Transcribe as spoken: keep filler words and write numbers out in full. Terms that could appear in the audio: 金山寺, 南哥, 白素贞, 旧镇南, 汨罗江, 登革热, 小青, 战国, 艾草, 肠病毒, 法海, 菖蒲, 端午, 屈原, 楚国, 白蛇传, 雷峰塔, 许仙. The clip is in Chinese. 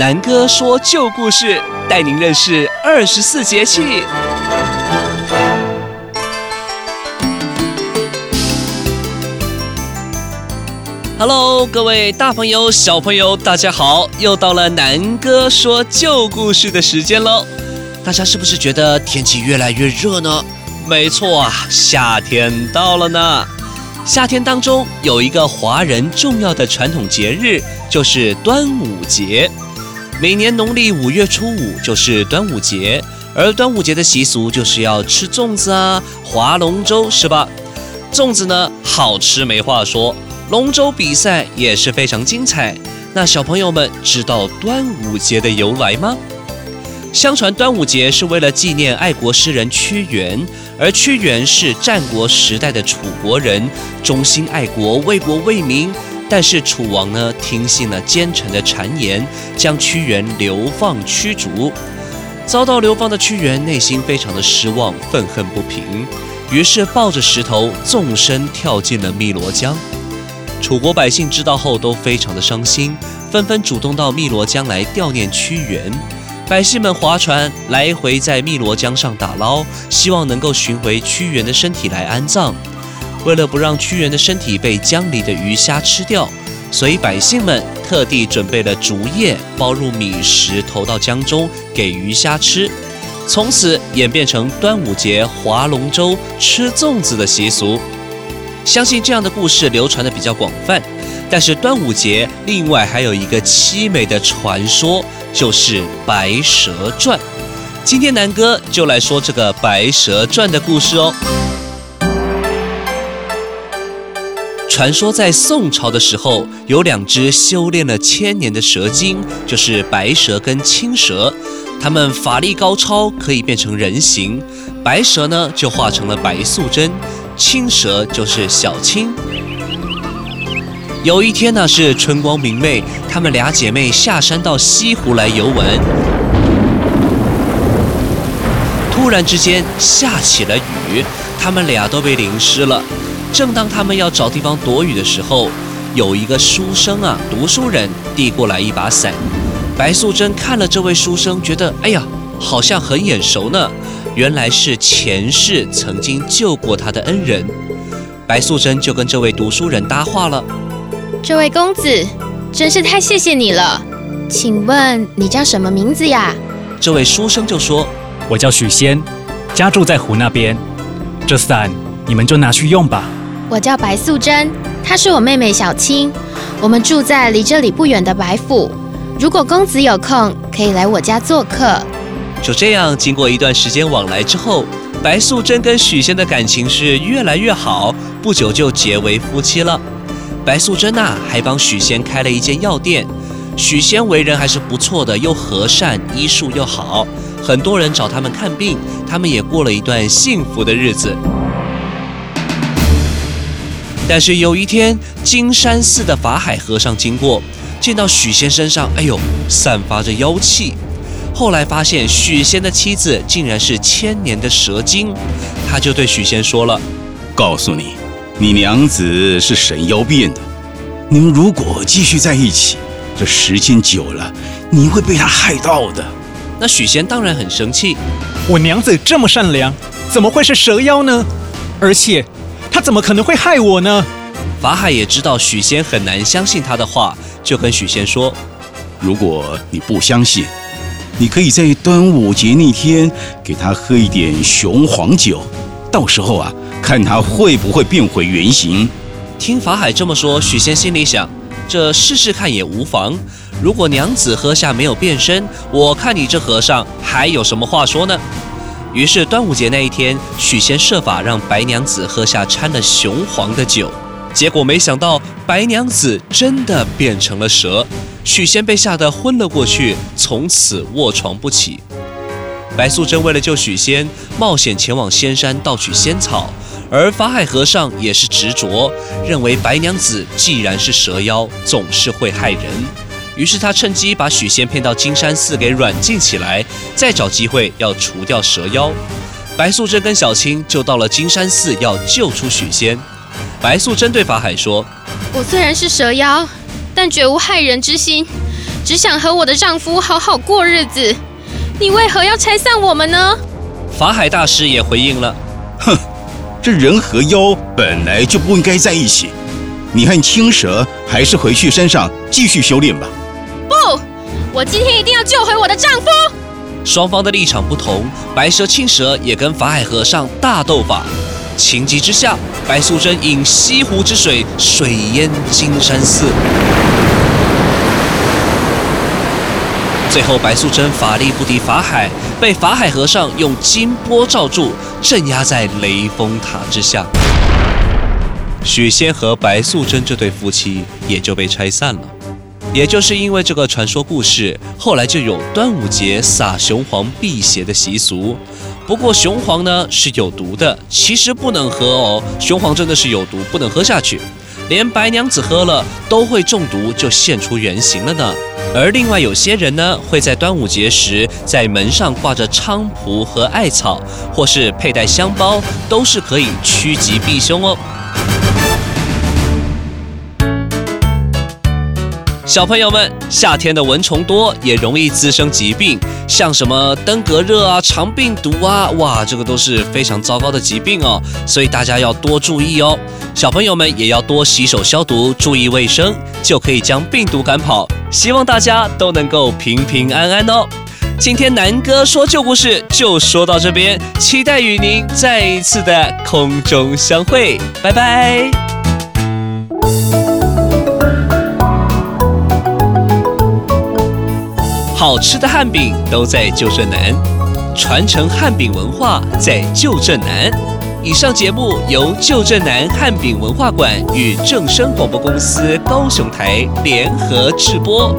南哥说旧故事，带您认识二十四节气。Hello， 各位大朋友、小朋友，大家好！又到了南哥说旧故事的时间喽。大家是不是觉得天气越来越热呢？没错啊，夏天到了呢。夏天当中有一个华人重要的传统节日，就是端午节。每年农历五月初五就是端午节，而端午节的习俗就是要吃粽子啊，划龙舟，是吧？粽子呢，好吃没话说，龙舟比赛也是非常精彩。那小朋友们知道端午节的由来吗？相传端午节是为了纪念爱国诗人屈原，而屈原是战国时代的楚国人，忠心爱国，为国为民。但是楚王呢，听信了奸臣的谗言，将屈原流放驱逐。遭到流放的屈原内心非常的失望，愤恨不平，于是抱着石头纵身跳进了汨罗江。楚国百姓知道后都非常的伤心，纷纷主动到汨罗江来悼念屈原。百姓们划船来回在汨罗江上打捞，希望能够寻回屈原的身体来安葬。为了不让屈原的身体被江里的鱼虾吃掉，所以百姓们特地准备了竹叶，包入米食，投到江中给鱼虾吃。从此演变成端午节划龙舟、吃粽子的习俗。相信这样的故事流传的比较广泛。但是端午节另外还有一个凄美的传说，就是白蛇传。今天南哥就来说这个白蛇传的故事哦。传说在宋朝的时候，有两只修炼了千年的蛇精，就是白蛇跟青蛇，它们法力高超，可以变成人形。白蛇呢就化成了白素贞，青蛇就是小青。有一天呢，是春光明媚，她们俩姐妹下山到西湖来游玩。突然之间下起了雨，她们俩都被淋湿了。正当她们要找地方躲雨的时候，有一个书生啊，读书人递过来一把伞。白素贞看了这位书生，觉得哎呀，好像很眼熟呢，原来是前世曾经救过她的恩人。白素贞就跟这位读书人搭话了。这位公子，真是太谢谢你了。请问你叫什么名字呀？这位书生就说：“我叫许仙，家住在湖那边。这伞你们就拿去用吧。”我叫白素贞，她是我妹妹小青，我们住在离这里不远的白府。如果公子有空，可以来我家做客。就这样，经过一段时间往来之后，白素贞跟许仙的感情是越来越好，不久就结为夫妻了。白素贞啊，还帮许仙开了一间药店。许仙为人还是不错的，又和善，医术又好，很多人找他们看病，他们也过了一段幸福的日子。但是有一天，金山寺的法海和尚经过，见到许仙身上，哎呦，散发着妖气。后来发现许仙的妻子竟然是千年的蛇精，他就对许仙说了：“告诉你，你娘子是神妖变的，你们如果继续在一起，这时间久了，你会被她害到的。”那许仙当然很生气，我娘子这么善良，怎么会是蛇妖呢？而且她怎么可能会害我呢？法海也知道许仙很难相信他的话，就跟许仙说：“如果你不相信，你可以在端午节那天给她喝一点雄黄酒，到时候啊，看他会不会变回原形。”听法海这么说，许仙心里想，这试试看也无妨。如果娘子喝下没有变身，我看你这和尚还有什么话说呢？于是端午节那一天，许仙设法让白娘子喝下掺了雄黄的酒，结果没想到白娘子真的变成了蛇。许仙被吓得昏了过去，从此卧床不起。白素贞为了救许仙，冒险前往仙山盗取仙草，而法海和尚也是执着，认为白娘子既然是蛇妖，总是会害人。于是他趁机把许仙骗到金山寺给软禁起来，再找机会要除掉蛇妖。白素贞跟小青就到了金山寺要救出许仙。白素贞对法海说：“我虽然是蛇妖，但绝无害人之心。只想和我的丈夫好好过日子，你为何要拆散我们呢？法海大师也回应了：哼，这人和妖本来就不应该在一起，你和青蛇还是回去山上继续修炼吧。不，我今天一定要救回我的丈夫。双方的立场不同，白蛇青蛇也跟法海和尚大斗法。情急之下，白素贞饮西湖之水，水淹金山寺。最后，白素贞法力不敌法海，被法海和尚用金钵罩住，镇压在雷峰塔之下。许仙和白素贞这对夫妻也就被拆散了。也就是因为这个传说故事，后来就有端午节撒雄黄辟邪的习俗。不过雄黄呢是有毒的，其实不能喝哦，雄黄真的是有毒，不能喝下去，连白娘子喝了都会中毒，就现出原形了呢。而另外有些人呢，会在端午节时在门上挂着菖蒲和艾草，或是佩戴香包，都是可以趋吉避凶哦。小朋友们，夏天的蚊虫多，也容易滋生疾病，像什么登革热啊、肠病毒啊，哇，这个都是非常糟糕的疾病哦，所以大家要多注意哦。小朋友们也要多洗手消毒，注意卫生，就可以将病毒赶跑。希望大家都能够平平安安哦。今天南哥说旧故事就说到这边，期待与您再一次的空中相会，拜拜。好吃的汉饼都在旧镇南，传承汉饼文化在旧镇南。以上节目由旧镇南汉饼文化馆与正声广播公司高雄台联合制播。